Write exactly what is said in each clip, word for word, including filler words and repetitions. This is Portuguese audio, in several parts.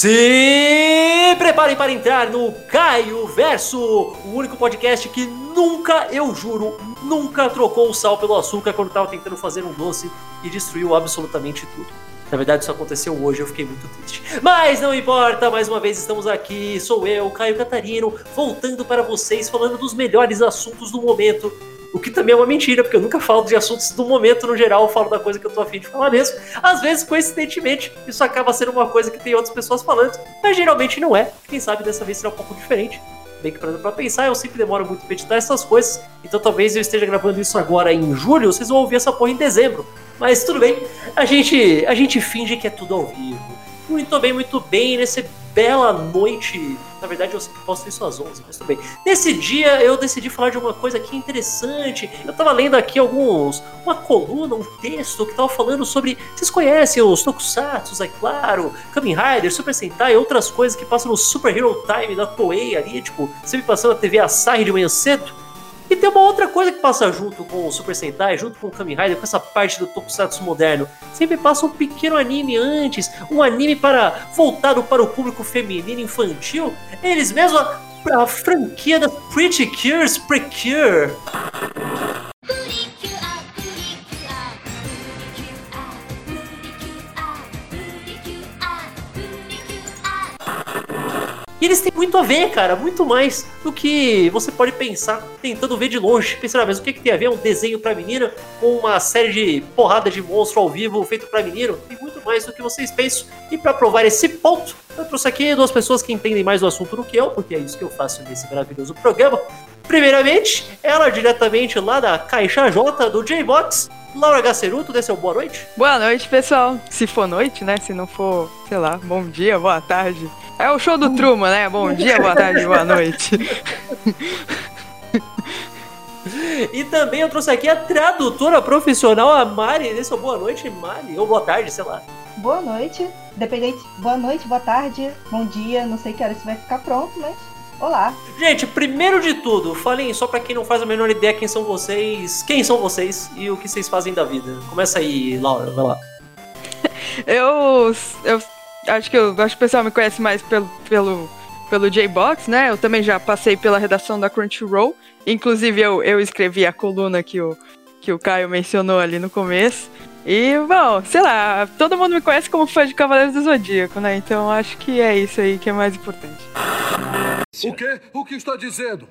Se preparem para entrar no Caio Verso, o único podcast que nunca, eu juro, nunca trocou o sal pelo açúcar quando estava tentando fazer um doce e destruiu absolutamente tudo. Na verdade, isso aconteceu hoje, eu fiquei muito triste. Mas não importa, mais uma vez estamos aqui, sou eu, Caio Catarino, voltando para vocês, falando dos melhores assuntos do momento. O que também é uma mentira, porque eu nunca falo de assuntos do momento no geral, eu falo da coisa que eu tô afim de falar mesmo. Às vezes, coincidentemente, isso acaba sendo uma coisa que tem outras pessoas falando, mas geralmente não é. Quem sabe dessa vez será um pouco diferente. Bem que pra pensar, eu sempre demoro muito pra editar essas coisas, então talvez eu esteja gravando isso agora em julho, vocês vão ouvir essa porra em dezembro. Mas tudo bem, a gente, a gente finge que é tudo ao vivo. Muito bem, muito bem, nessa bela noite, na verdade eu sempre posto isso às onze, mas tudo bem. Nesse dia eu decidi falar de alguma coisa aqui interessante, eu tava lendo aqui alguns, uma coluna, um texto que tava falando sobre, vocês conhecem os Tokusatsu, é claro, Kamen Rider, Super Sentai, outras coisas que passam no Super Hero Time da Koei ali, tipo, sempre passando na T V Asahi de manhã cedo. E tem uma outra coisa que passa junto com o Super Sentai, junto com o Kamen Rider, com essa parte do Tokusatsu moderno. Sempre passa um pequeno anime antes, um anime para, voltado para o público feminino infantil. Eles mesmos, a, a franquia da Pretty Cures Precure. E eles têm muito a ver, cara, muito mais do que você pode pensar tentando ver de longe. Pensando, ah, mas o que, que tem a ver um desenho pra menina com uma série de porrada de monstro ao vivo feito pra menino? Tem muito mais do que vocês pensam. E pra provar esse ponto, eu trouxe aqui duas pessoas que entendem mais do assunto do que eu, porque é isso que eu faço nesse maravilhoso programa. Primeiramente, ela diretamente lá da Caixa J do J-Box, Laura Gaceruto, dê seu boa noite. Boa noite, pessoal. Se for noite, né? Se não for, sei lá, bom dia, boa tarde. É o show do Truman, né? Bom dia, boa tarde, boa noite. E também eu trouxe aqui a tradutora profissional, a Mari. Dê sua boa noite, Mari. Ou boa tarde, sei lá. Boa noite. Dependente. Boa noite, boa tarde, bom dia. Não sei que hora isso vai ficar pronto, mas... Olá. Gente, primeiro de tudo, falem só pra quem não faz a menor ideia quem são vocês. Quem são vocês e o que vocês fazem da vida. Começa aí, Laura. Vai lá. Eu... eu... Acho que, eu, acho que o pessoal me conhece mais pelo, pelo, pelo J-Box, né? Eu também já passei pela redação da Crunchyroll. Inclusive, eu, eu escrevi a coluna que o, que o Caio mencionou ali no começo. E, bom, sei lá, todo mundo me conhece como fã de Cavaleiros do Zodíaco, né? Então, acho que é isso aí que é mais importante. O quê? O que está dizendo?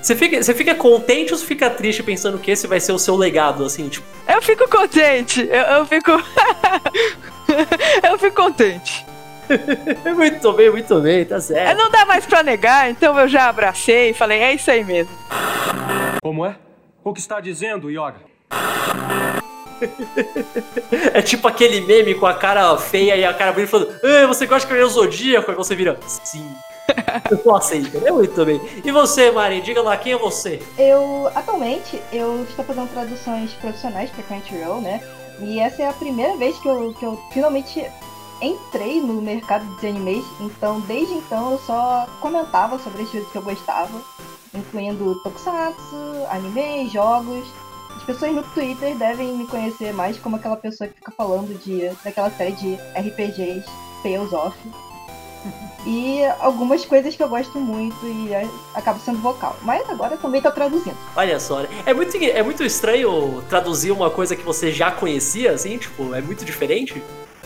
Você fica, você fica contente ou você fica triste pensando que esse vai ser o seu legado, assim, tipo... Eu fico contente, eu, eu fico... eu fico contente. Muito bem, muito bem, tá certo. Eu não dá mais pra negar, então eu já abracei e falei, é isso aí mesmo. Como é? O que está dizendo, Yoga? É tipo aquele meme com a cara feia e a cara bonita falando, você gosta de Cavaleiros do Zodíaco? E você vira, sim. Eu tô aceita, né? Muito bem. E você, Mari, diga lá, quem é você? Eu, atualmente, eu estou fazendo traduções profissionais pra Crunchyroll, né? E essa é a primeira vez que eu, que eu finalmente entrei no mercado de animes. Então, desde então, eu só comentava sobre as coisas que eu gostava, incluindo Tokusatsu, anime, jogos. As pessoas no Twitter devem me conhecer mais como aquela pessoa que fica falando de, daquela série de R P Gs, Tales of. E algumas coisas que eu gosto muito e acabo sendo vocal. Mas agora eu também tô traduzindo. Olha só, né? É muito, é muito estranho traduzir uma coisa que você já conhecia, assim, tipo, é muito diferente?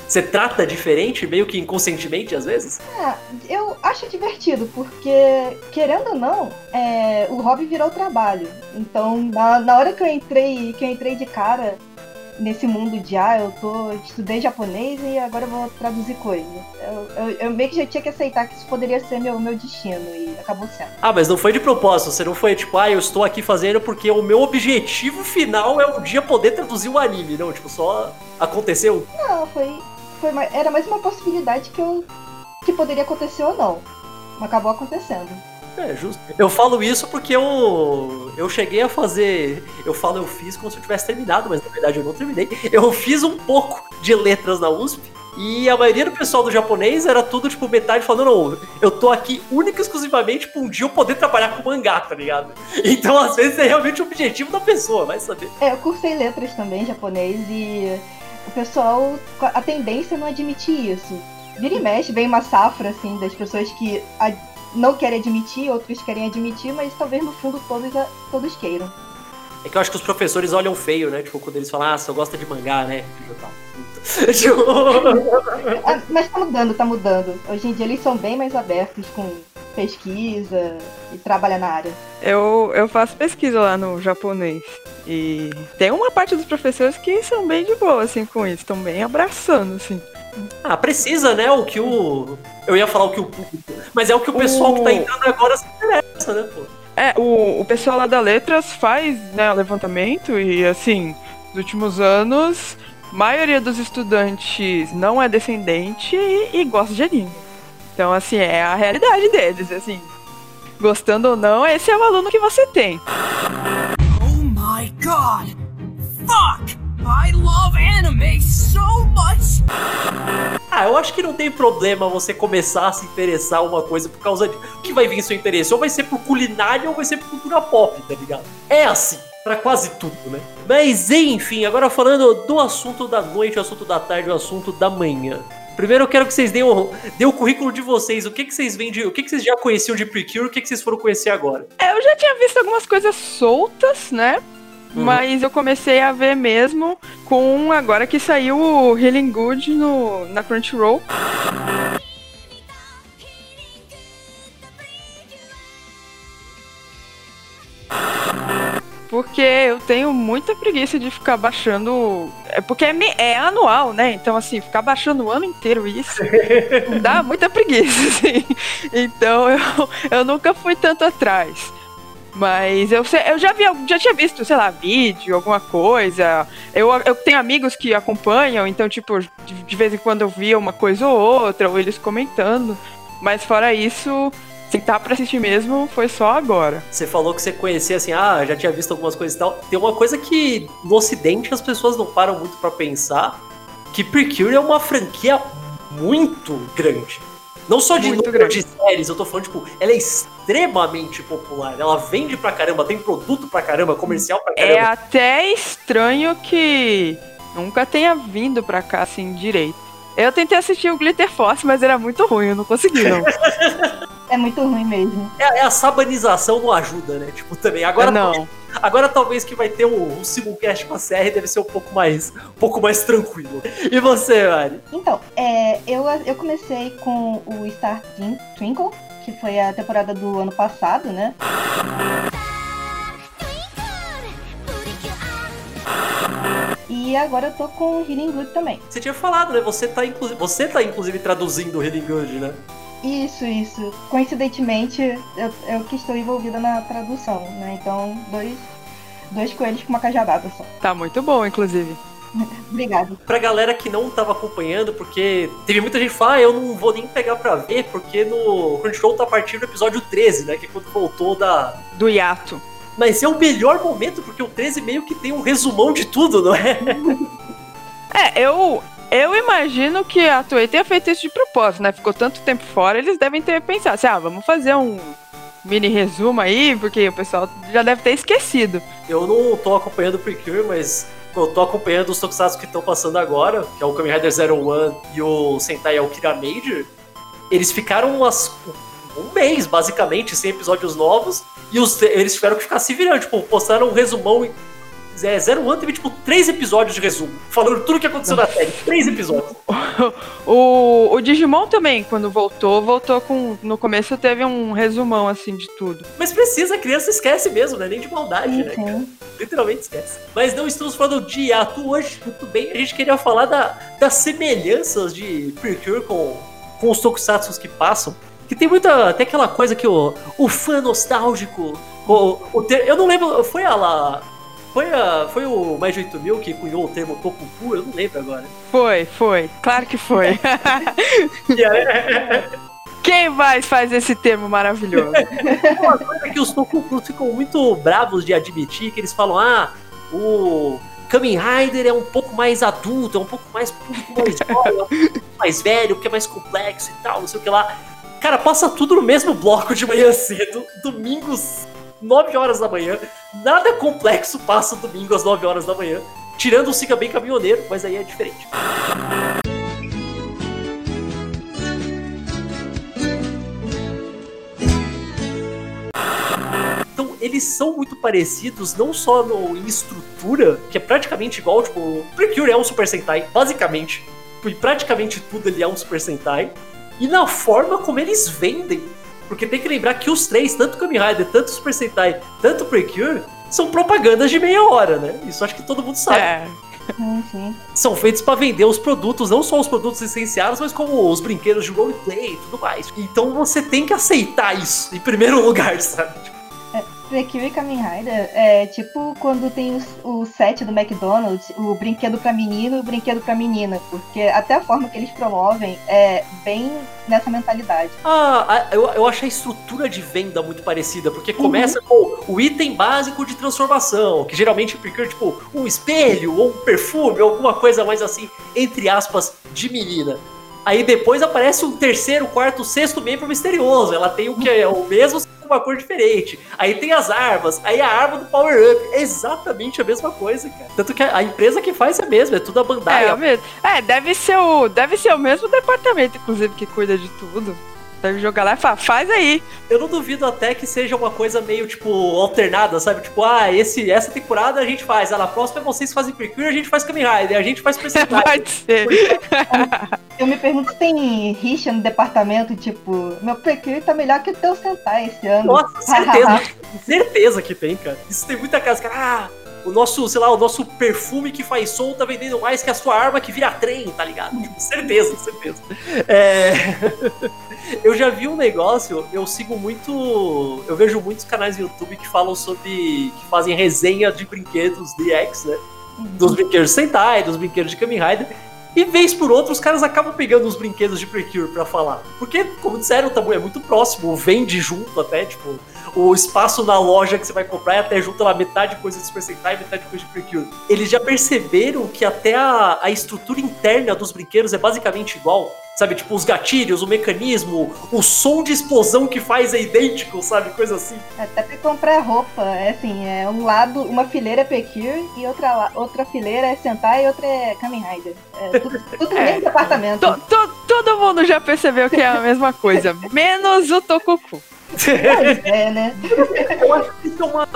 Você trata diferente, meio que inconscientemente, às vezes? É, eu acho divertido, porque, querendo ou não, é, o hobby virou trabalho. Então, na, na hora que eu entrei, que eu entrei de cara nesse mundo de, ah, eu tô, estudei japonês e agora eu vou traduzir coisas. Eu, eu, eu meio que já tinha que aceitar que isso poderia ser meu, meu destino e acabou sendo. Ah, mas não foi de propósito, você não foi tipo, ah, eu estou aqui fazendo porque o meu objetivo final é um dia poder traduzir um anime, não? Tipo, só aconteceu? Não, foi, foi mais, era mais uma possibilidade que, eu, que poderia acontecer ou não, mas acabou acontecendo. É, justo. Eu falo isso porque eu, eu cheguei a fazer... Eu falo, eu fiz como se eu tivesse terminado, mas na verdade eu não terminei. Eu fiz um pouco de letras na U S P e a maioria do pessoal do japonês era tudo, tipo, metade falando, não, eu tô aqui única e exclusivamente pra um dia eu poder trabalhar com mangá, tá ligado? Então, às vezes, é realmente o objetivo da pessoa, vai saber. É, eu cursei letras também, japonês, e o pessoal, a tendência é não admitir isso. Vira e mexe, vem uma safra, assim, das pessoas que a, não querem admitir, outros querem admitir, mas talvez no fundo todos, a, todos queiram. É que eu acho que os professores olham feio, né? Tipo, quando eles falam, ah, só gosta de mangá, né? É, mas tá mudando, tá mudando. Hoje em dia eles são bem mais abertos com pesquisa e trabalha na área. Eu, eu faço pesquisa lá no japonês. E tem uma parte dos professores que são bem de boa, assim, com isso. Estão bem abraçando, assim. Ah, precisa, né? O que o... Eu ia falar o que o público... Mas é o que o pessoal o... que tá entrando agora se interessa, né, pô? É, o, o pessoal lá da Letras faz, né, levantamento e, assim, nos últimos anos, a maioria dos estudantes não é descendente e, e gosta de anime. Então, assim, é a realidade deles, assim. Gostando ou não, esse é o aluno que você tem. Oh my god! Fuck! I love anime so much! Ah, eu acho que não tem problema você começar a se interessar uma coisa por causa de... O que vai vir seu interesse? Ou vai ser por culinária ou vai ser por cultura pop, tá ligado? É assim, pra quase tudo, né? Mas enfim, agora falando do assunto da noite, o assunto da tarde, o assunto da manhã. Primeiro eu quero que vocês deem o, deem o currículo de vocês, o que, que vocês vêm de, o que, que vocês já conheciam de Precure, o que, que vocês foram conhecer agora? É, eu já tinha visto algumas coisas soltas, né? Uhum. Mas eu comecei a ver mesmo com agora que saiu o Healing Good no, na Crunchyroll. Porque eu tenho muita preguiça de ficar baixando... É porque é, é anual, né? Então, assim, ficar baixando o ano inteiro isso dá muita preguiça, assim. Então, eu, eu nunca fui tanto atrás. Mas eu, eu já, vi, já tinha visto, sei lá, vídeo, alguma coisa. Eu, eu tenho amigos que acompanham, então, tipo, de, de vez em quando eu via uma coisa ou outra, ou eles comentando. Mas fora isso, sentar pra assistir mesmo foi só agora. Você falou que você conhecia, assim, ah, já tinha visto algumas coisas e tal. Tem uma coisa que no Ocidente as pessoas não param muito pra pensar, que Precure é uma franquia muito grande. Não só de muito número grande de séries, eu tô falando, tipo, ela é extremamente popular, ela vende pra caramba, tem produto pra caramba, comercial pra caramba. É até estranho que nunca tenha vindo pra cá, assim, direito. Eu tentei assistir o Glitter Force, mas era muito ruim, eu não consegui, não. É muito ruim mesmo. É, é a sabanização não ajuda, né, tipo, também. Agora não. Talvez, agora talvez que vai ter um, um simulcast com a série deve ser um pouco mais, um pouco mais tranquilo. E você, Mari? Então, é, eu, eu comecei com o Star Twinkle, que foi a temporada do ano passado, né? E agora eu tô com o Healing Good também. Você tinha falado, né? Você tá, inclusive, você tá inclusive traduzindo o Healing Good, né? Isso, isso. Coincidentemente, eu, eu que estou envolvida na tradução, né? Então, dois, dois coelhos com uma cajadada só. Tá muito bom, inclusive. Obrigado. Pra galera que não tava acompanhando, porque teve muita gente que fala, ah, eu não vou nem pegar pra ver, porque no Crunchyroll tá partindo do episódio treze, né? Que é quando voltou da... do hiato. Mas é o melhor momento, porque o treze meio que tem um resumão de tudo, não é? É, eu... Eu imagino que a Toei tenha feito isso de propósito, né? Ficou tanto tempo fora, eles devem ter pensado assim, ah, vamos fazer um mini resumo aí, porque o pessoal já deve ter esquecido. Eu não tô acompanhando o Precure, mas eu tô acompanhando os Tokusatsu que estão passando agora, que é o Kamen Rider Zero-One e o Sentai é o Kiramager. Eles ficaram umas, um mês, basicamente, sem episódios novos, e os, eles tiveram que ficar se virando, tipo, postaram um resumão... E, É, Zero-One teve, tipo, três episódios de resumo, falando tudo o que aconteceu na série. Três episódios. o, o Digimon também, quando voltou, voltou com... No começo teve um resumão, assim, de tudo. Mas precisa, a criança esquece mesmo, né? Nem de maldade, uhum. né, cara? Literalmente esquece. Mas não estamos falando de hiato hoje, tudo bem. A gente queria falar da, das semelhanças de Precure com, com os Tokusatsus que passam. Que tem muita... Até aquela coisa que o, o fã nostálgico... O, o ter, eu não lembro... Foi a lá... Foi, a, foi o mais de oito mil que cunhou o termo Tocupu? Eu não lembro agora. Foi, foi. Claro que foi. Quem mais faz esse termo maravilhoso? Uma coisa que os Tokupus ficam muito bravos de admitir, que eles falam, ah, o Kamen Rider é um pouco mais adulto, é um pouco mais público, mais, é um pouco mais velho, porque é mais complexo e tal, não sei o que lá. Cara, passa tudo no mesmo bloco de manhã cedo, domingos... nove horas da manhã, nada complexo passa domingo às nove horas da manhã, tirando o Siga Bem Caminhoneiro, mas aí é diferente. eles são muito parecidos, não só no, em estrutura, que é praticamente igual, tipo, o Precure é um Super Sentai, basicamente. E praticamente tudo ele é um Super Sentai. E na forma como eles vendem. Porque tem que lembrar que os três, tanto Kamen Rider, tanto Super Sentai, tanto Precure, são propagandas de meia hora, né? Isso acho que todo mundo sabe. É. Uhum. São feitos pra vender os produtos, não só os produtos licenciados, mas como os brinquedos de roleplay e tudo mais. Então você tem que aceitar isso, em primeiro lugar, sabe? Precure e Kamen Rider é tipo quando tem os, o set do McDonald's, o brinquedo pra menino e o brinquedo pra menina, porque até a forma que eles promovem é bem nessa mentalidade. Ah, eu, eu acho a estrutura de venda muito parecida, porque começa uhum. com o item básico de transformação, que geralmente Precure, tipo, um espelho ou um perfume, alguma coisa mais assim, entre aspas, de menina. Aí depois aparece um terceiro, quarto, sexto membro misterioso. Ela tem o que é o mesmo, com uma cor diferente. Aí tem as armas, aí a arma do Power Up. É exatamente a mesma coisa, cara. Tanto que a empresa que faz é a mesma, é tudo a Bandai. É, mesmo. é deve, ser o, deve ser o mesmo departamento, inclusive, que cuida de tudo. Deve jogar lá e falar, faz aí. Eu não duvido até que seja uma coisa meio, tipo, alternada, sabe? Tipo, ah, esse, essa temporada a gente faz. Ah, na próxima vocês fazem Precure, a gente faz Kamen Rider, a gente faz personagem. Pode ser. Eu me pergunto se tem rixa no departamento, tipo, meu Precure tá melhor que o teu Sentai esse ano. Nossa, certeza. certeza que tem, cara. Isso tem muita casa, cara. Ah, o nosso, sei lá, o nosso perfume que faz som tá vendendo mais que a sua arma que vira trem, tá ligado? Tipo, certeza, certeza. É... Eu já vi um negócio, eu sigo muito... Eu vejo muitos canais no YouTube que falam sobre... Que fazem resenha de brinquedos D X, né? Dos brinquedos Sentai, dos brinquedos de Kamen Rider. E vez por outra, os caras acabam pegando os brinquedos de Precure pra falar. Porque, como disseram, o tabu é muito próximo, vende junto até, tipo... O espaço na loja que você vai comprar é até junto lá metade de coisa de Super Sentai e metade de coisa de Precure. Eles já perceberam que até a, a estrutura interna dos brinquedos é basicamente igual... Sabe, tipo, os gatilhos, o mecanismo, o som de explosão que faz é idêntico, sabe? Coisa assim. Até pra comprar roupa, é assim, é um lado, uma fileira é Precure e outra, outra fileira é Sentai e outra é Kamen Rider. É, tudo tudo é, mesmo departamento. To, to, todo mundo já percebeu que é a mesma coisa, menos o Tocupu. É, né? Eu acho que isso é uma,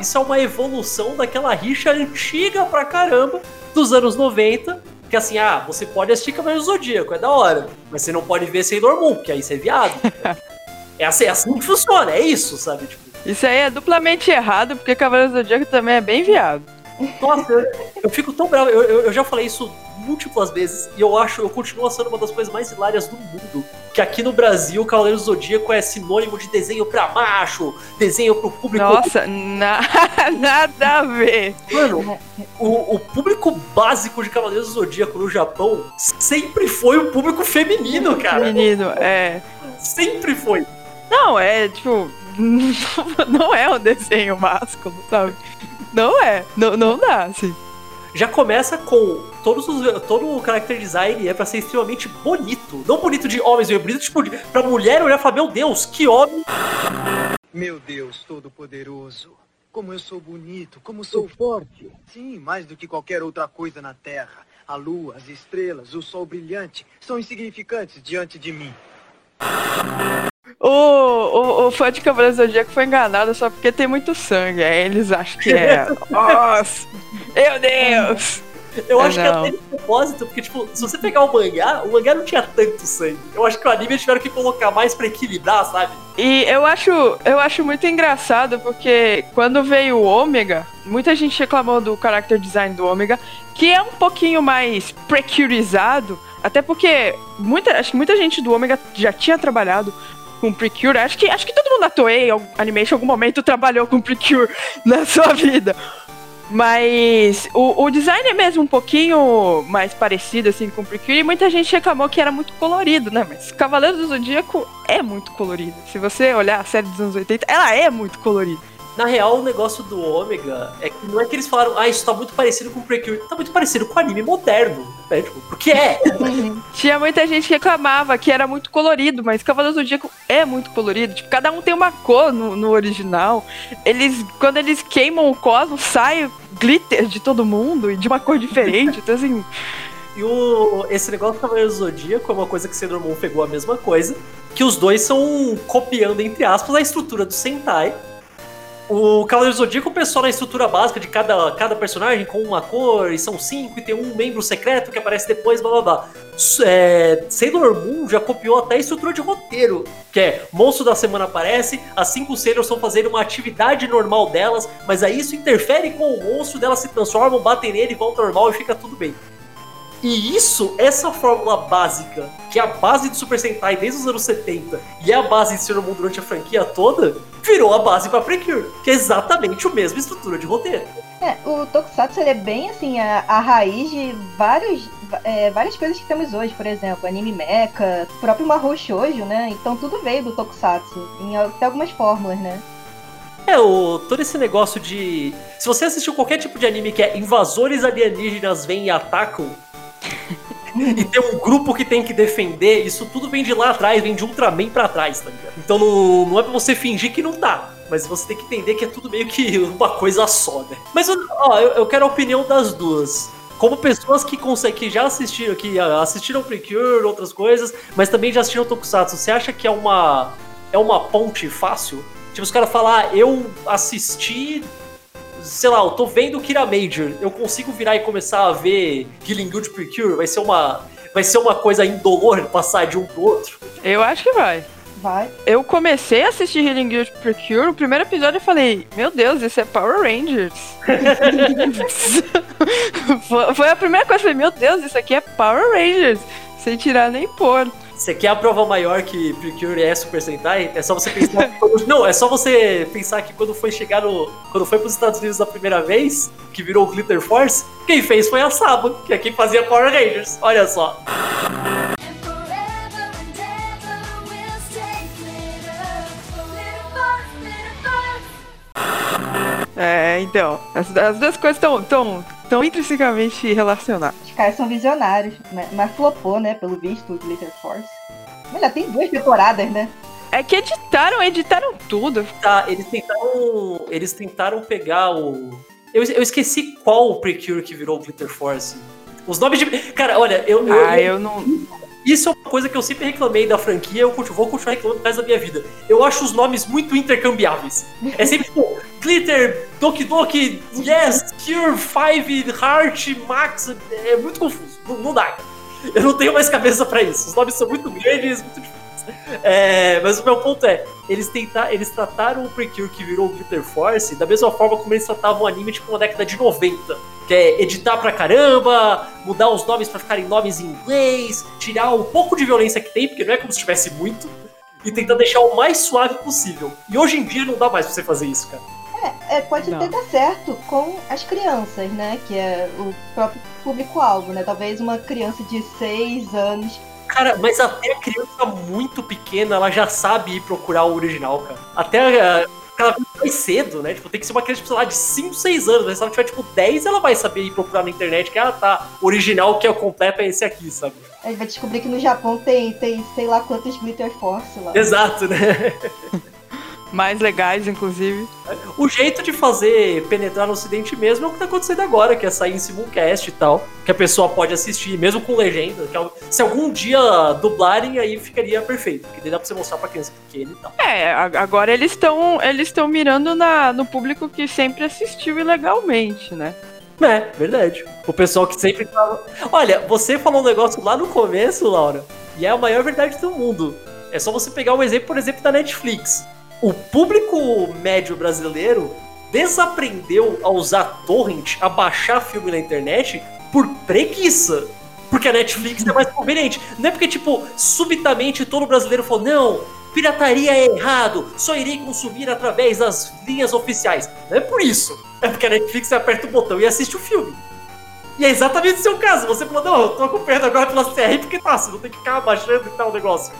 isso é uma evolução daquela rixa antiga pra caramba dos anos noventa. Que assim, ah, você pode assistir Cavaleiros do Zodíaco, é da hora, mas você não pode ver Sailor Moon, porque aí você é viado. É assim, é assim que funciona, é isso, sabe? Tipo... Isso aí é duplamente errado, porque Cavaleiros do Zodíaco também é bem viado. Nossa, eu, eu fico tão bravo, eu, eu, eu já falei isso múltiplas vezes, e eu acho, eu continuo sendo uma das coisas mais hilárias do mundo, que aqui no Brasil, Cavaleiros do Zodíaco é sinônimo de desenho pra macho, desenho pro público... Nossa, na... nada a ver! Mano, o, o público básico de Cavaleiros do Zodíaco no Japão sempre foi um público feminino, cara! Feminino, é... Sempre foi! Não, é, tipo, não é um desenho másculo, sabe? Não é, não, não dá, assim. Já começa com todos os, todo o character design é pra ser extremamente bonito. Não bonito de homens, é bonito tipo, de, pra mulher olhar e falar, meu Deus, que homem. Meu Deus, todo-poderoso. Como eu sou bonito, como sou forte. Sim, mais do que qualquer outra coisa na Terra. A lua, as estrelas, o sol brilhante são insignificantes diante de mim. O, o, o fã de Cavaleiros do Zodíaco foi enganado só porque tem muito sangue. Aí eles acham que é. Nossa! Meu Deus! Eu acho não. que até de propósito, porque, tipo, se você pegar o mangá, o mangá não tinha tanto sangue. Eu acho que o anime tiveram que colocar mais pra equilibrar, sabe? E eu acho, eu acho muito engraçado, porque quando veio o Ômega, muita gente reclamou do character design do Ômega, que é um pouquinho mais precurizado, até porque muita, acho que muita gente do Ômega já tinha trabalhado com Precure. Acho que, acho que todo mundo da Toei Animation em algum momento trabalhou com Precure na sua vida. Mas o, o design é mesmo um pouquinho mais parecido assim com o Precure, e muita gente reclamou que era muito colorido, né? Mas Cavaleiros do Zodíaco é muito colorido. Se você olhar a série dos anos oitenta, ela é muito colorida. Na real, o negócio do Ômega é que não é que eles falaram, ah, isso tá muito parecido com o Precure, tá muito parecido com o anime moderno, né? Tipo, porque é. Tinha muita gente que reclamava que era muito colorido, mas Cavaleiros do Zodíaco é muito colorido. Tipo, cada um tem uma cor no, no original. Eles, quando eles queimam o cosmos, sai glitter de todo mundo e de uma cor diferente. Então, assim. E o, esse negócio do Cavaleiros do Zodíaco é uma coisa que Sailor Moon pegou a mesma coisa, que os dois são copiando, entre aspas, a estrutura do Sentai. O Cavaleiro Zodíaco pensou na estrutura básica de cada, cada personagem, com uma cor, e são cinco, e tem um membro secreto que aparece depois, blá blá blá. É, Sailor Moon já copiou até a estrutura de roteiro, que é, monstro da semana aparece, as cinco Sailors estão fazendo uma atividade normal delas, mas aí isso interfere com o monstro, delas se transformam, batem nele, volta ao normal e fica tudo bem. E isso, essa fórmula básica, que é a base de Super Sentai desde os anos setenta, e é a base de Sailor Moon durante a franquia toda, virou a base pra Precure, que é exatamente a mesma estrutura de roteiro. É, o Tokusatsu ele é bem assim, a, a raiz de vários, é, várias coisas que temos hoje, por exemplo, anime mecha, o próprio Mahou Shoujo, né? Então tudo veio do Tokusatsu, em até algumas fórmulas, né? É, o, todo esse negócio de... Se você assistiu qualquer tipo de anime que é invasores alienígenas vêm e atacam, e tem um grupo que tem que defender, isso tudo vem de lá atrás, vem de Ultraman pra trás, tá ligado? Então não, não é pra você fingir que não tá, mas você tem que entender que é tudo meio que uma coisa só, né? Mas ó, eu, eu quero a opinião das duas. Como pessoas que, consegue, que já assistiram, que assistiram Precure, outras coisas, mas também já assistiram Tokusatsu, você acha que é uma, é uma ponte fácil? Tipo, os caras falam, ah, eu assisti... Sei lá, eu tô vendo Kiramager, eu consigo virar e começar a ver Healing Good Precure? Vai ser uma, vai ser uma coisa indolor passar de um pro outro? Eu acho que vai. Vai. Eu comecei a assistir Healing Good Precure, no primeiro episódio eu falei, meu Deus, isso é Power Rangers. Foi a primeira coisa, eu falei, meu Deus, isso aqui é Power Rangers, sem tirar nem pôr. Você quer a prova maior que Precure é Super Sentai? É só você pensar... que... Não, é só você pensar que quando foi chegar no... Quando foi pros Estados Unidos da primeira vez, que virou o Glitter Force, quem fez foi a Saba, que é quem fazia Power Rangers. Olha só. É, então, as, as duas coisas estão tão, tão intrinsecamente relacionadas. Os caras são visionários, mas, mas flopou, né, pelo visto, o Glitter Force. Mas já tem duas temporadas, né? É que editaram, editaram tudo. Tá, eles tentaram, eles tentaram pegar o... Eu, eu esqueci qual o Precure que virou o Glitter Force. Os nomes de... Cara, olha, eu... eu ah, eu, eu não... Isso é uma coisa que eu sempre reclamei da franquia, eu vou continuar reclamando por causa da minha vida. Eu acho os nomes muito intercambiáveis. É sempre tipo, Glitter, Doki Doki, Yes, Cure, Five, Heart, Max, é muito confuso, não, não dá. Eu não tenho mais cabeça pra isso, os nomes são muito grandes, muito difíceis. É, mas o meu ponto é, eles, tenta, eles trataram o Precure que virou o Glitter Force da mesma forma como eles tratavam o anime tipo na década de noventa, que é editar pra caramba, mudar os nomes pra ficarem nomes em inglês, tirar o pouco de violência que tem, porque não é como se tivesse muito, e tentar deixar o mais suave possível. E hoje em dia não dá mais pra você fazer isso, cara. É, é pode não. Até dar certo com as crianças, né, que é o próprio público-alvo, né, talvez uma criança de seis anos. Cara, mas até a criança muito pequena, ela já sabe ir procurar o original, cara. Até cada vez mais cedo, né? Tipo, tem que ser uma criança, tipo, sei lá, de cinco, seis anos. Mas se ela tiver, tipo, dez, ela vai saber ir procurar na internet que ela tá original, que é o completo, é esse aqui, sabe? Aí vai descobrir que no Japão tem, tem sei lá quantos Glitter Force lá. Exato, né? Mais legais, inclusive. O jeito de fazer penetrar no ocidente mesmo é o que tá acontecendo agora, que é sair em simulcast e tal, que a pessoa pode assistir, mesmo com legenda. Que se algum dia dublarem, aí ficaria perfeito, porque daí dá pra você mostrar pra criança pequena e tal. É, agora eles estão eles estão mirando na, no público que sempre assistiu ilegalmente, né? É, verdade. O pessoal que sempre tava... Olha, você falou um negócio lá no começo, Laura, e é a maior verdade do mundo. É só você pegar um exemplo, por exemplo, da Netflix. O público médio brasileiro desaprendeu a usar torrent, a baixar filme na internet por preguiça. Porque a Netflix é mais conveniente. Não é porque, tipo, subitamente todo brasileiro falou, não, pirataria é errado, só irei consumir através das linhas oficiais. Não é por isso. É porque a Netflix aperta o botão e assiste o filme. E é exatamente o seu caso. Você falou, não, eu tô acompanhando agora pela C R porque tá, você não tem que ficar abaixando e tal o negócio.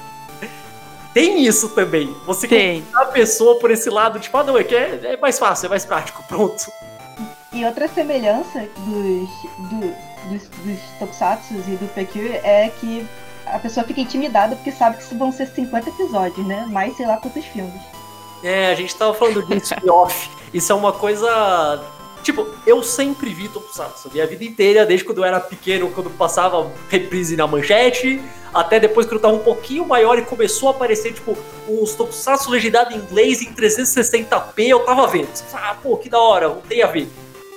Tem isso também. Você conquistar a pessoa por esse lado, tipo, ah, não, é que é, é mais fácil, é mais prático, pronto. E outra semelhança dos, do, dos, dos Tokusatsu e do Precure é que a pessoa fica intimidada porque sabe que vão ser cinquenta episódios, né? Mais sei lá quantos filmes. É, a gente tava falando disso em off. Isso é uma coisa... Tipo, eu sempre vi Tokusatsu, minha vida inteira, desde quando eu era pequeno, quando passava reprise na manchete... até depois que eu tava um pouquinho maior e começou a aparecer, tipo, uns Tokusatsu legendados em inglês em trezentos e sessenta p, eu tava vendo. Ah, pô, que da hora, voltei a ver.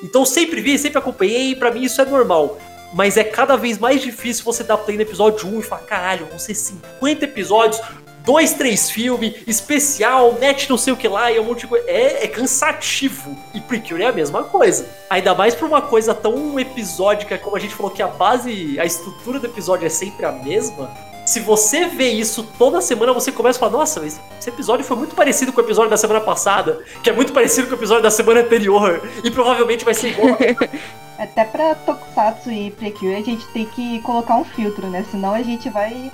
Então sempre vi, sempre acompanhei, e pra mim isso é normal. Mas é cada vez mais difícil você dar play no episódio um e falar, caralho, vão ser cinquenta episódios, dois, três filmes, especial, net não sei o que lá, e um monte de coisa. É, é cansativo. E Precure é a mesma coisa. Ainda mais pra uma coisa tão episódica, como a gente falou que a base, a estrutura do episódio é sempre a mesma. Se você vê isso toda semana, você começa a falar, nossa, mas esse episódio foi muito parecido com o episódio da semana passada, que é muito parecido com o episódio da semana anterior, e provavelmente vai ser igual. Até pra Tokusatsu e Precure a gente tem que colocar um filtro, né? Senão a gente vai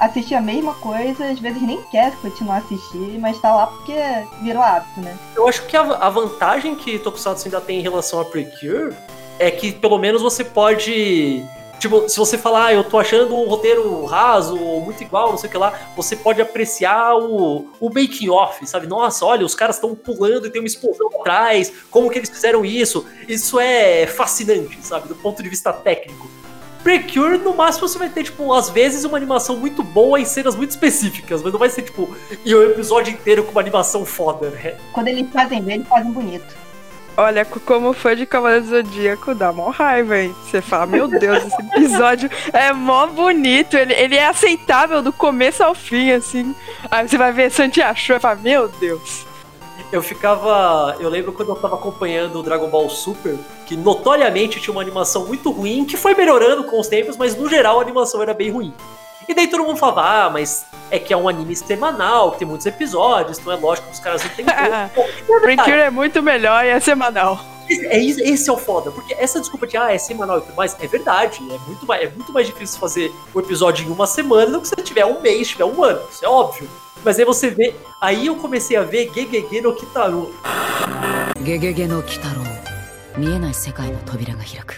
assistir a mesma coisa, às vezes nem quer continuar a assistir, mas tá lá porque virou hábito, né? Eu acho que a, a vantagem que Tokusatsu ainda tem em relação a Precure é que pelo menos você pode... Tipo, se você falar, ah, eu tô achando um roteiro raso, ou muito igual, não sei o que lá, você pode apreciar o, o making of, sabe? Nossa, olha, os caras estão pulando e tem uma explosão atrás, como que eles fizeram isso? Isso é fascinante, sabe? Do ponto de vista técnico. Precure, no máximo, você vai ter, tipo, às vezes uma animação muito boa em cenas muito específicas, mas não vai ser, tipo, e o episódio inteiro com uma animação foda, né? Quando eles fazem bem, eles fazem bonito. Olha, como fã de Cavaleiros do Zodíaco, dá mó raiva, hein? Você fala, meu Deus, esse episódio é mó bonito, ele, ele é aceitável do começo ao fim, assim. Aí você vai ver Santiago e fala, meu Deus. Eu ficava... Eu lembro quando eu tava acompanhando o Dragon Ball Super, que notoriamente tinha uma animação muito ruim, que foi melhorando com os tempos, mas no geral a animação era bem ruim. E daí todo mundo falava, ah, mas é que é um anime semanal, que tem muitos episódios, então é lógico que os caras não tem tudo. Precure é muito melhor e é semanal. Esse é, esse é o foda, porque essa desculpa de, ah, é semanal e tudo mais, é verdade. É muito mais, é muito mais difícil fazer um episódio em uma semana do que se tiver um mês, tiver um ano, isso é óbvio. Mas aí você vê, aí eu comecei a ver Gegege no Kitaro. Gegege no Kitaro, Mienai Sekai no Tobira ga Hiraku.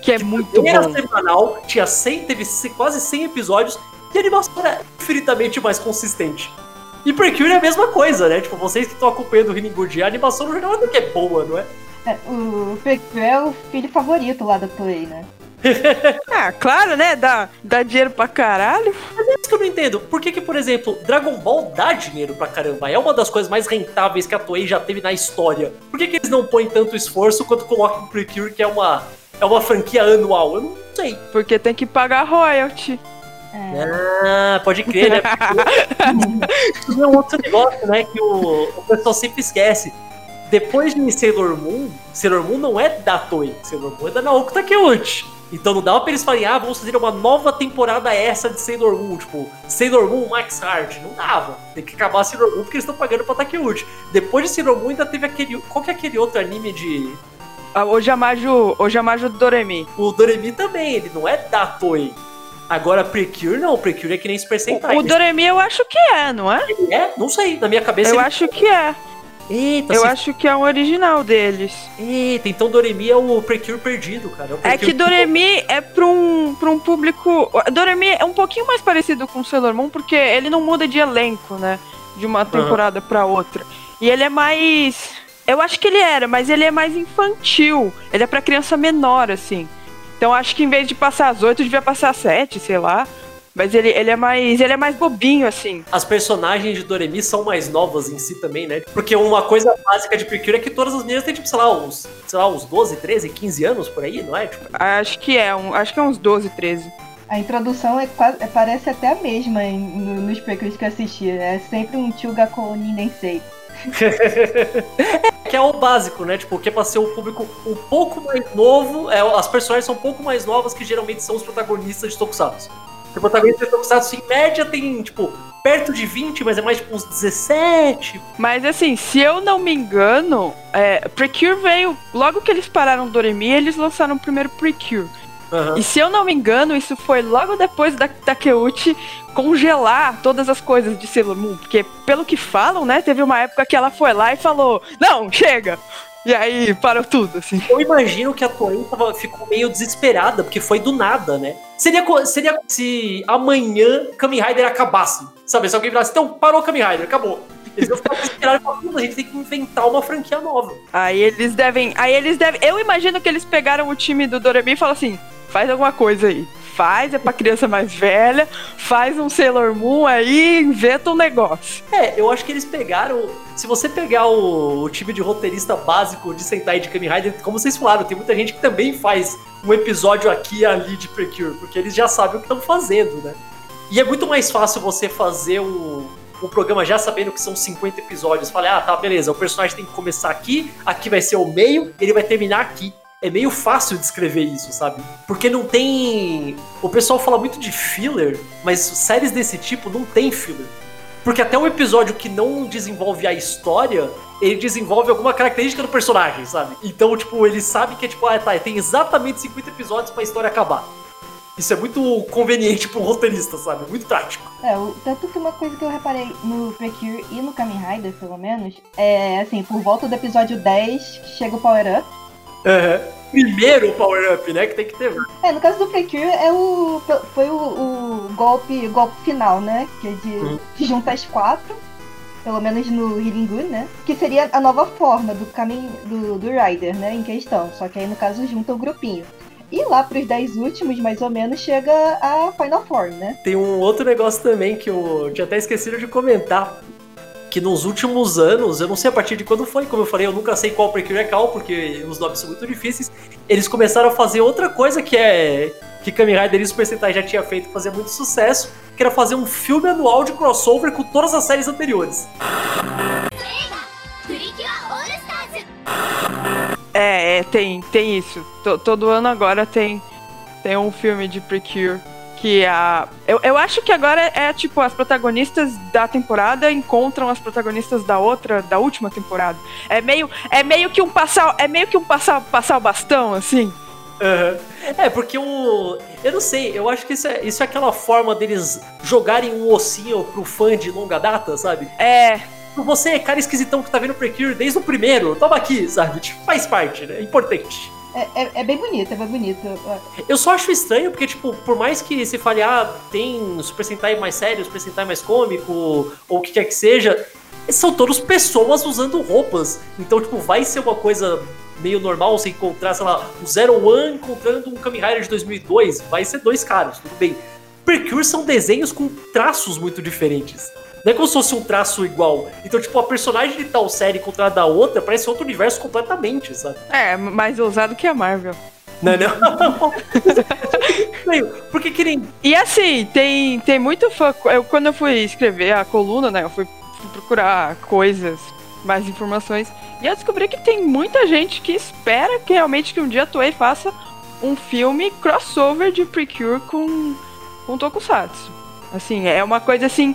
Que é muito era bom. Era semanal, tinha cem, teve quase cem episódios, e a animação era infinitamente mais consistente. E Precure é a mesma coisa, né? Tipo, vocês que estão acompanhando o Healing Good, a animação no jornal é boa, não é? é o Precure é o filho favorito lá da Koei, né? Ah, claro, né? Dá, dá dinheiro pra caralho. Mas é isso que eu não entendo. Por que que, por exemplo, Dragon Ball dá dinheiro pra caramba? É uma das coisas mais rentáveis que a Toei já teve na história. Por que que eles não põem tanto esforço quanto colocam Precure, que é uma... É uma franquia anual, eu não sei. Porque tem que pagar royalty. É. Ah, pode crer, né? Isso é um outro negócio, né? Que o, o pessoal sempre esquece. Depois de Sailor Moon, Sailor Moon não é da Toei. Sailor Moon é da Naoko Takeuchi. Então não dá pra eles falarem, ah, vamos fazer uma nova temporada essa de Sailor Moon, tipo, Sailor Moon Max Hard, não dava, tem que acabar Sailor Moon porque eles estão pagando pra Takeuchi. Depois de Sailor Moon ainda teve aquele, qual que é aquele outro anime de... O Ojamajo, Ojamajo Doremi. O Doremi também, ele não é da Toei. Agora, Precure não, Precure é que nem Super Sentai. O, o Doremi eu acho que é, não é? Ele é? Não sei, na minha cabeça... Eu ele... acho que é. Eita, eu se... acho que é um original deles. Eita, então Doremi é o Precure perdido, cara. É, o Precure é que Doremi é pra um, pra um público... Doremi é um pouquinho mais parecido com Sailor Moon, porque ele não muda de elenco, né? De uma temporada uhum. pra outra. E ele é mais... Eu acho que ele era, mas ele é mais infantil. Ele é pra criança menor, assim. Então acho que em vez de passar às oito, devia passar às sete, sei lá. Mas ele, ele, é mais, ele é mais bobinho, assim. As personagens de Doremi são mais novas em si também, né? Porque uma coisa básica de Precure é que todas as meninas têm, tipo, sei lá, uns, sei lá, uns doze, treze, quinze anos por aí, não é? Tipo... Acho que é, um, acho que é uns doze, treze. A introdução é quase, é, parece até a mesma em, no, nos Precures que eu assisti. É sempre um Chugako Nindensei. Que é o básico, né? Tipo, que é pra ser um público um pouco mais novo. É, as personagens são um pouco mais novas, que geralmente são os protagonistas de Tokusatsu. Os protagonistas de Tokusatsu, em média, tem, tipo, perto de vinte, mas é mais, tipo, uns dezessete. Mas, assim, se eu não me engano, é, Precure veio... Logo que eles pararam Doremi, eles lançaram o primeiro Precure. Uhum. E se eu não me engano, isso foi logo depois da Takeuchi congelar todas as coisas de Sailor Moon. Porque, pelo que falam, né, teve uma época que ela foi lá e falou, não, chega! E aí parou tudo, assim. Eu imagino que a Toei ficou meio desesperada, porque foi do nada, né? Seria, seria se amanhã Kamen Rider acabasse, sabe? Se alguém virasse, então parou Kamen Rider, acabou. Eles vão ficar desesperados e falar, a gente tem que inventar uma franquia nova. Aí eles devem, aí eles devem... Eu imagino que eles pegaram o time do Doremi e falaram assim... Faz alguma coisa aí. faz, é pra criança mais velha, faz um Sailor Moon aí, inventa um negócio. É, eu acho que eles pegaram... Se você pegar o, o time de roteirista básico de Sentai e de Kamen Rider, como vocês falaram, tem muita gente que também faz um episódio aqui e ali de Precure, porque eles já sabem o que estão fazendo, né? E é muito mais fácil você fazer o... o programa já sabendo que são cinquenta episódios. Falei, ah, tá, beleza, o personagem tem que começar aqui, aqui vai ser o meio, ele vai terminar aqui. É meio fácil de escrever isso, sabe? Porque não tem... O pessoal fala muito de filler, mas séries desse tipo não tem filler. Porque até um episódio que não desenvolve a história, ele desenvolve alguma característica do personagem, sabe? Então, tipo, ele sabe que é tipo, ah, tá, tem exatamente cinquenta episódios pra história acabar. Isso é muito conveniente para um roteirista, sabe? Muito prático. É, o, tanto que uma coisa que eu reparei no Precure e no Kamen Rider, pelo menos, é assim, por volta do episódio dez, chega o power-up. Uhum. Primeiro o power-up, né? Que tem que ter. É, no caso do Precure, é o, foi o, o golpe, o golpe final, né? Que é de, uhum. de juntar as quatro, pelo menos no Healing Good, né? Que seria a nova forma do, Kamen, do, do Rider, né? Em questão. Só que aí, no caso, junta o grupinho. E lá pros dez últimos, mais ou menos, chega a Final Form, né? Tem um outro negócio também que eu tinha até esquecido de comentar. Que nos últimos anos, eu não sei a partir de quando foi, como eu falei, eu nunca sei qual Precure é qual, porque os nomes são muito difíceis. Eles começaram a fazer outra coisa que é... que Kamen Rider e Super Sentai já tinha feito, fazia muito sucesso, que era fazer um filme anual de crossover com todas as séries anteriores. É, é, tem, tem isso. T- todo ano agora tem, tem um filme de Precure que a... Eu, eu acho que agora é, é tipo, as protagonistas da temporada encontram as protagonistas da outra, da última temporada. É meio, é meio que um passar, é meio que um passar, passar o bastão, assim. Uhum. É, porque o... Eu não sei, eu acho que isso é, isso é aquela forma deles jogarem um ossinho pro fã de longa data, sabe? É... Você, cara esquisitão que tá vendo o Precure desde o primeiro, toma aqui, sabe? Tipo, faz parte, né? É importante. É, é, é bem bonito, é bem bonito. Eu só acho estranho, porque, tipo, por mais que se fale, ah, tem Super Sentai mais sério, Super Sentai mais cômico, ou o que quer que seja, são todas pessoas usando roupas. Então, tipo, vai ser uma coisa meio normal você encontrar, sei lá, o Zero-One encontrando um Kamen Rider de dois mil e dois. Vai ser dois caras, tudo bem. Precure são desenhos com traços muito diferentes. Não é como se fosse um traço igual. Então, tipo, a personagem de tal série contra a da outra parece outro universo completamente, sabe? É, mais ousado que a Marvel. Não, não. Porque que nem... E assim, tem, tem muito fã... Eu, quando eu fui escrever a coluna, né? Eu fui, fui procurar coisas, mais informações. E eu descobri que tem muita gente que espera que realmente que um dia a Toei faça um filme crossover de Precure com, com Tokusatsu. Assim, é uma coisa assim...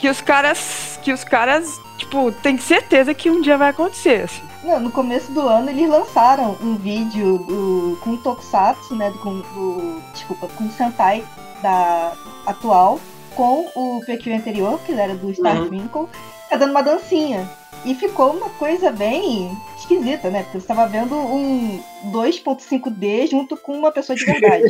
Que os caras, que os caras, tipo, tem certeza que um dia vai acontecer, assim. Não, no começo do ano eles lançaram um vídeo do, com o Tokusatsu, né, do, com, do, desculpa, com o Sentai da atual, com o Precure anterior, que era do Star Twinkle, dando uma dancinha. E ficou uma coisa bem esquisita, né, porque você tava vendo um dois ponto cinco D junto com uma pessoa de verdade.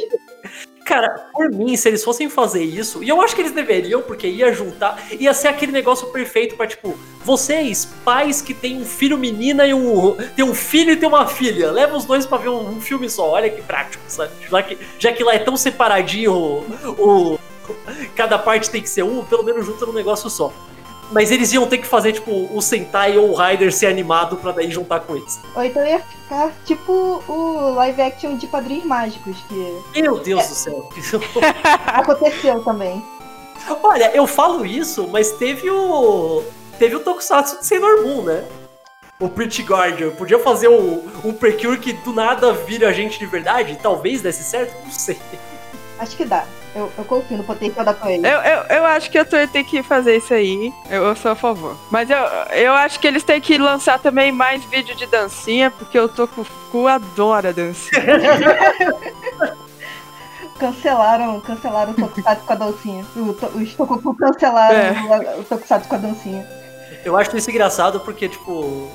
Cara, por mim, se eles fossem fazer isso, e eu acho que eles deveriam, porque ia juntar, ia ser aquele negócio perfeito pra, tipo, vocês, pais que tem um filho menina e um... tem um filho e tem uma filha, leva os dois pra ver um, um filme só, olha que prático, sabe? Já que, já que lá é tão separadinho, o, o, cada parte tem que ser um, pelo menos junta num negócio só. Mas eles iam ter que fazer, tipo, o Sentai ou o Rider ser animado pra daí juntar com eles. Ou então ia ficar, tipo, o live action de Padrinhos Mágicos, que... Meu Deus é. do céu. Aconteceu também. Olha, eu falo isso, mas teve o... Teve o Tokusatsu de Sailor Moon, né? O Pretty Guardian. Podia fazer um, um Precure que do nada vira a gente de verdade? Talvez desse certo? Não sei. Acho que dá. Eu, eu confio no potencial da Toei. Eu, eu, eu acho que a Toei tem que fazer isso aí. Eu, eu sou a favor. Mas eu, eu acho que eles têm que lançar também mais vídeo de dancinha, porque o Tocupu adora dancinha. cancelaram, cancelaram o Tokusatsu com a dancinha. O to, os Tocupu cancelaram é. o Tokusatsu com a dancinha. Eu acho isso engraçado porque, tipo...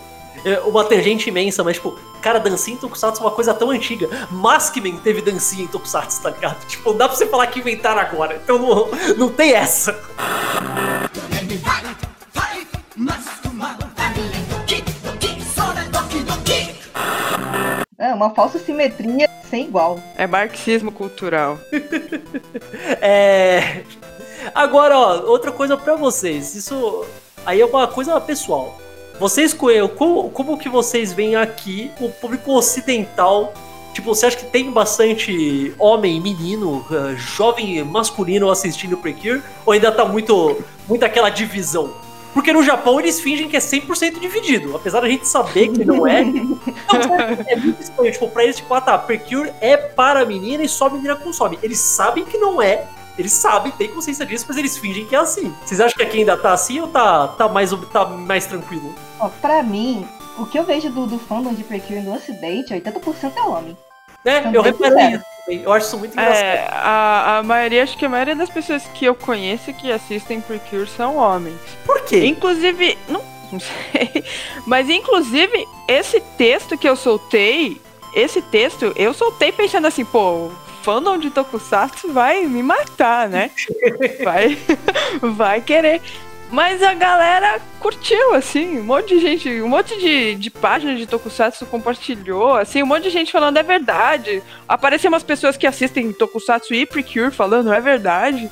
Uma tangente imensa, mas tipo, cara, dancinha em Tokusatsu é uma coisa tão antiga. Maskman teve dancinha em Tokusatsu, tá ligado? Tipo, não dá pra você falar que inventaram agora. Então não, não tem essa. É uma falsa simetria sem igual. É marxismo cultural. É... Agora, ó, outra coisa pra vocês. Isso aí é uma coisa pessoal. Vocês, como, como que vocês veem aqui o público ocidental? Tipo, você acha que tem bastante homem, menino, jovem, masculino assistindo o Precure? Ou ainda tá muito, muito aquela divisão? Porque no Japão eles fingem que é cem por cento dividido. Apesar da gente saber que não é. Então, é muito estranho. Tipo, pra eles, tipo, ah tá, Precure é para menina e só menina consome. Eles sabem que não é. Eles sabem, tem consciência disso, mas eles fingem que é assim. Vocês acham que aqui ainda tá assim ou tá, tá, mais, tá mais tranquilo? Ó, pra mim, o que eu vejo do, do fandom de Precure no ocidente, oitenta por cento é homem. É, então, eu reparo isso também. Eu acho isso muito engraçado. É, a, a maioria, acho que a maioria das pessoas que eu conheço que assistem Precure são homens. Por quê? Inclusive, não, não sei, mas inclusive esse texto que eu soltei, esse texto eu soltei pensando assim, pô... fandom de Tokusatsu vai me matar, né? Vai, vai querer. Mas a galera curtiu, assim, um monte de gente, um monte de, de página de Tokusatsu compartilhou, assim, um monte de gente falando é verdade. Apareceu umas pessoas que assistem Tokusatsu e Precure falando é verdade.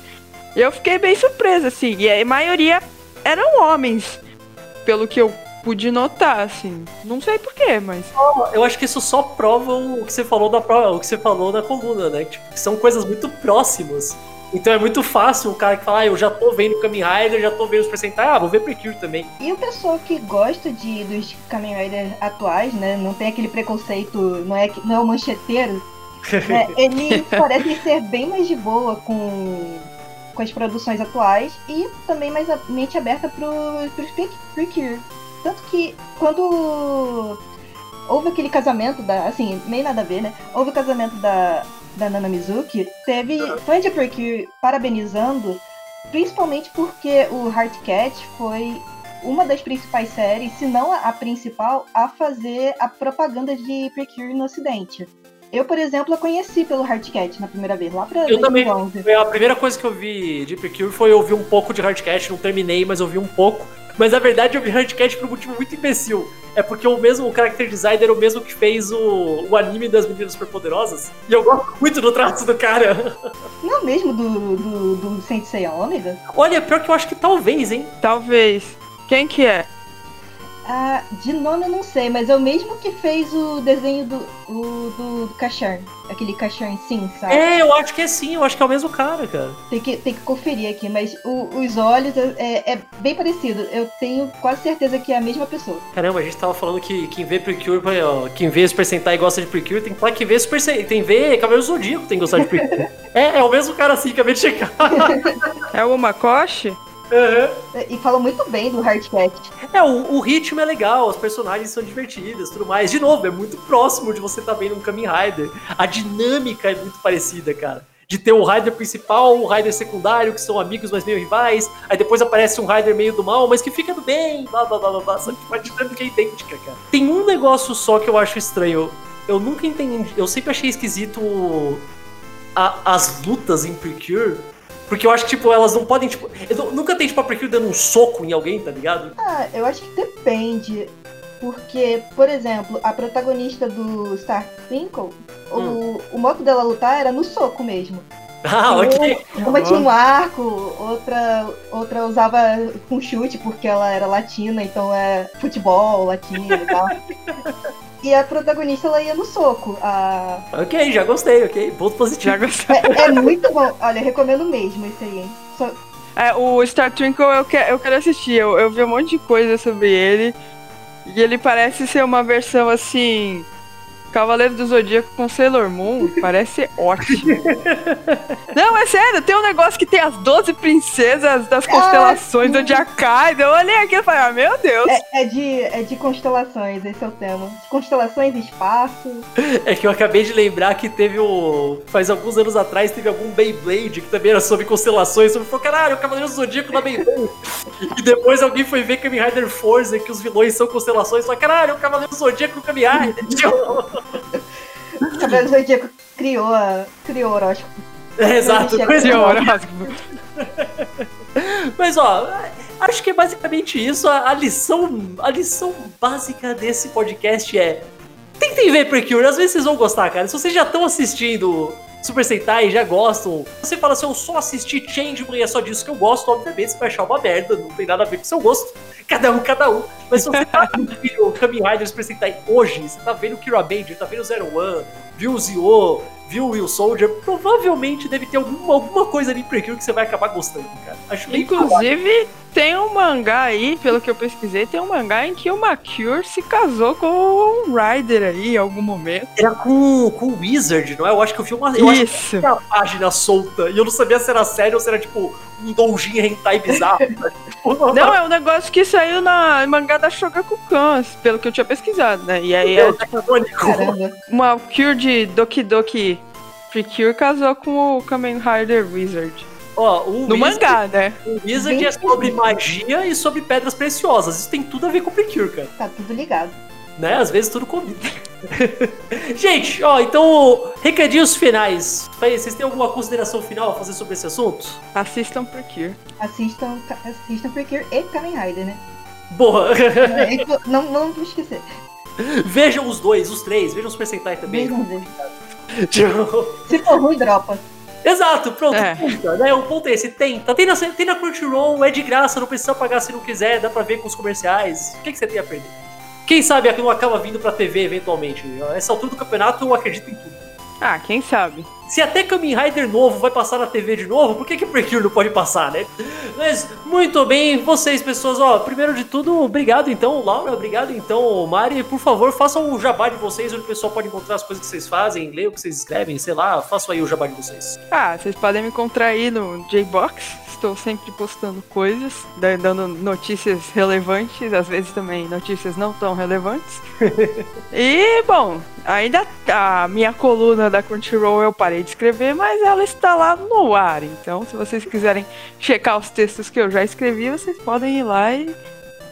E eu fiquei bem surpresa, assim, e a maioria eram homens, pelo que eu pude notar, assim. Não sei porquê, mas... Eu acho que isso só prova o que você falou na, prova, o que você falou na coluna, né? Tipo, que são coisas muito próximas. Então é muito fácil o cara que fala, ah, eu já tô vendo Kamen Rider, já tô vendo os percentuais, ah, vou ver Precure também. E o pessoal que gosta de, dos Kamen Riders atuais, né? Não tem aquele preconceito, não é, não é o mancheteiro. Né? Eles parecem ser bem mais de boa com... com as produções atuais e também mais a mente aberta pro, pro Precure. Tanto que quando houve aquele casamento da... assim, meio nada a ver, né? Houve o casamento da, da Nana Mizuki, teve fã de Precure parabenizando, principalmente porque o HeartCatch foi uma das principais séries, se não a principal, a fazer a propaganda de Precure no ocidente. Eu, por exemplo, a conheci pelo HeartCatch na primeira vez, lá pra dois mil e onze. Eu também. A primeira coisa que eu vi de Precure foi eu vi um pouco de HeartCatch, não terminei, mas eu vi um pouco. Mas na verdade eu vi HeartCatch por um motivo muito imbecil. É porque o mesmo o character designer era o mesmo que fez o, o anime das meninas superpoderosas. E eu gosto muito do traço do cara. Não mesmo do, do, do Sensei Ômega? Olha, pior que eu acho que talvez, hein? Talvez. Quem que é? Ah, de nome eu não sei, mas é o mesmo que fez o desenho do, o, do, do Cachan. Aquele Cachan, sim, sabe? É, eu acho que é sim, eu acho que é o mesmo cara, cara. Tem que, tem que conferir aqui, mas o, os olhos é, é bem parecido. Eu tenho quase certeza que é a mesma pessoa. Caramba, a gente tava falando que quem vê Precure, ó, quem vê Super Sentai e gosta de Precure, tem que falar que vê Super Sentai, tem que ver Cavaleiros do Zodíaco, tem que gostar de Precure. é, é o mesmo cara assim, acabei de checar. É o Makoshi? Uhum. E falou muito bem do HeartCatch. É, o, o ritmo é legal, os personagens são divertidos, tudo mais. De novo, é muito próximo de você estar vendo um Kamen Rider. A dinâmica é muito parecida, cara. De ter o Rider principal, o Rider secundário, que são amigos, mas meio rivais. Aí depois aparece um Rider meio do mal, mas que fica do bem. Blá, blá, blá, blá, blá. Sabe? A dinâmica é idêntica, cara. Tem um negócio só que eu acho estranho. Eu nunca entendi. Eu sempre achei esquisito a, as lutas em Precure. Porque eu acho que, tipo, elas não podem, tipo... Eu nunca tem, tipo, a Precure dando um soco em alguém, tá ligado? Ah, eu acho que depende. Porque, por exemplo, a protagonista do Star Twinkle, hum. o, o modo dela lutar era no soco mesmo. Ah, e ok. Uma, uma tinha um arco, outra, outra usava com chute, porque ela era latina, então é futebol latino e tal. E a protagonista, ela ia no soco. A... Ok, já gostei, ok. Ponto positivo. Já gostei. É, é muito bom. Olha, recomendo mesmo esse aí, hein. Só... É, o Star Twinkle eu, que, eu quero assistir. Eu, eu vi um monte de coisa sobre ele. E ele parece ser uma versão, assim... Cavaleiros do Zodíaco com Sailor Moon. Parece ótimo. Não, é sério. Tem um negócio que tem as doze princesas das constelações ah, do Jacai. Eu olhei aqui e falei, ah, meu Deus. É, é, de, é de constelações, esse é o tema. De constelações e espaço. É que eu acabei de lembrar que teve o... Faz alguns anos atrás teve algum Beyblade que também era sobre constelações. Sobre falou, caralho, o Cavaleiros do Zodíaco na Beyblade. E depois alguém foi ver Kamen Rider Force, que os vilões são constelações. E falou, caralho, o Cavaleiros do Zodíaco no Kamen Rider. O Cavaleiros do Zodíaco criou a... criou o horóscopo. É, exato, criou o horóscopo. Mas ó, acho que é basicamente isso. A, a, lição, a lição básica desse podcast é: tentem ver Precure, às vezes vocês vão gostar, cara. Se vocês já estão assistindo Super Sentai já gostam. Você fala assim, eu só assisti Changeman e é só disso que eu gosto, obviamente você vai achar uma merda, não tem nada a ver com o seu gosto. Cada um, cada um. Mas se você tá vendo o Kamen Rider Super Sentai hoje, você tá vendo o Kiramager, tá vendo o Zero-One, viu o Zio, viu o Will Soldier, provavelmente deve ter alguma, alguma coisa ali pra aquilo que você vai acabar gostando, cara. Acho bem Inclusive, claro. Tem um mangá aí, pelo que eu pesquisei, tem um mangá em que o Makure se casou com um Rider aí em algum momento. Era com, com o Wizard, não é? Eu acho que eu vi uma, eu acho que eu vi uma página solta e eu não sabia se era sério ou se era tipo um doujin hentai bizarro. Não, é um negócio que saiu na mangá da Shogakukan, pelo que eu tinha pesquisado, né? E aí é, é tipo, o Makure de Doki Doki Precure casou com o Kamen Rider Wizard. Ó, oh, no Wizard, mangá, né? O Wizard é sobre magia e sobre pedras preciosas. Isso tem tudo a ver com o Precure, cara. Tá tudo ligado. Né? Às vezes tudo combina. Gente, ó, então, recadinhos finais. Vocês têm alguma consideração final a fazer sobre esse assunto? Assistam Precure. Assistam, assistam Precure e Kamen Rider, né? Boa! Não, não, não esquecer. Vejam os dois, os três. Vejam os percentais também. Se for ruim, dropa. Exato, pronto, é. Tenta, né? O ponto é esse, tenta. Tem na, tem na Crunchyroll, é de graça, não precisa pagar se não quiser, dá pra ver com os comerciais. O que, que você tem a perder? Quem sabe aquilo acaba vindo pra T V eventualmente. Nessa altura do campeonato eu acredito em tudo. Ah, quem sabe? Se até Kamen Rider novo vai passar na T V de novo, por que que Precure não pode passar, né? Mas, muito bem, vocês, pessoas, ó, primeiro de tudo, obrigado então, Laura, obrigado então, Mari, por favor, façam o jabá de vocês, onde o pessoal pode encontrar as coisas que vocês fazem, ler o que vocês escrevem, sei lá, façam aí o jabá de vocês. Ah, vocês podem me encontrar aí no J-Box, estou sempre postando coisas, dando notícias relevantes, às vezes também notícias não tão relevantes. E, bom, ainda a minha coluna da Crunchyroll eu parei de escrever, mas ela está lá no ar, então se vocês quiserem checar os textos que eu já escrevi, vocês podem ir lá e,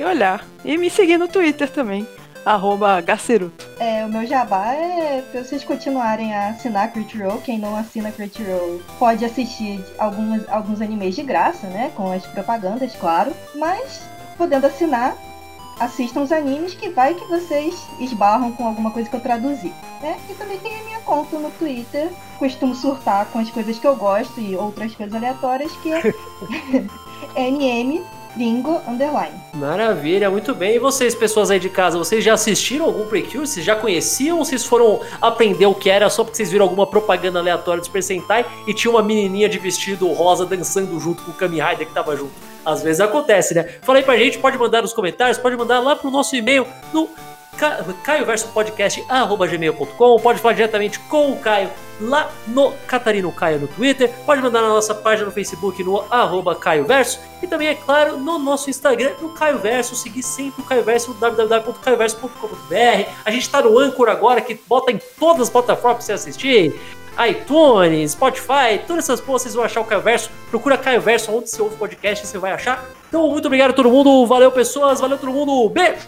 e olhar. E me seguir no Twitter também, arroba Gaceruto. É, o meu jabá é pra vocês continuarem a assinar Crunchyroll. Quem não assina Crunchyroll pode assistir algumas, alguns animes de graça, né, com as propagandas, claro, mas podendo assinar, assistam os animes que vai que vocês esbarram com alguma coisa que eu traduzi, né? E também tem a minha conta no Twitter, costumo surtar com as coisas que eu gosto e outras coisas aleatórias, que é N M Bingo Underline. Maravilha, muito bem. E vocês, pessoas aí de casa, vocês já assistiram algum Precure? Vocês já conheciam? Ou vocês foram aprender o que era só porque vocês viram alguma propaganda aleatória do Super Sentai e tinha uma menininha de vestido rosa dançando junto com o Kamen Rider que tava junto? Às vezes acontece, né? Fala aí pra gente, pode mandar nos comentários, pode mandar lá pro nosso e-mail no caio verso podcast arroba gmail ponto com, pode falar diretamente com o Caio lá no Catarino Caio no Twitter, pode mandar na nossa página no Facebook no arroba Caio Verso e também, é claro, no nosso Instagram no Caio Verso, seguir sempre o Caio Verso no w w w ponto caio verso ponto com ponto b r. A gente tá no Anchor agora, que bota em todas as plataformas pra você assistir, iTunes, Spotify, todas essas coisas, vocês vão achar o Caio Verso. Procura Caio Verso onde você ouve podcast, você vai achar. Então, muito obrigado a todo mundo, valeu pessoas, valeu todo mundo, beijo!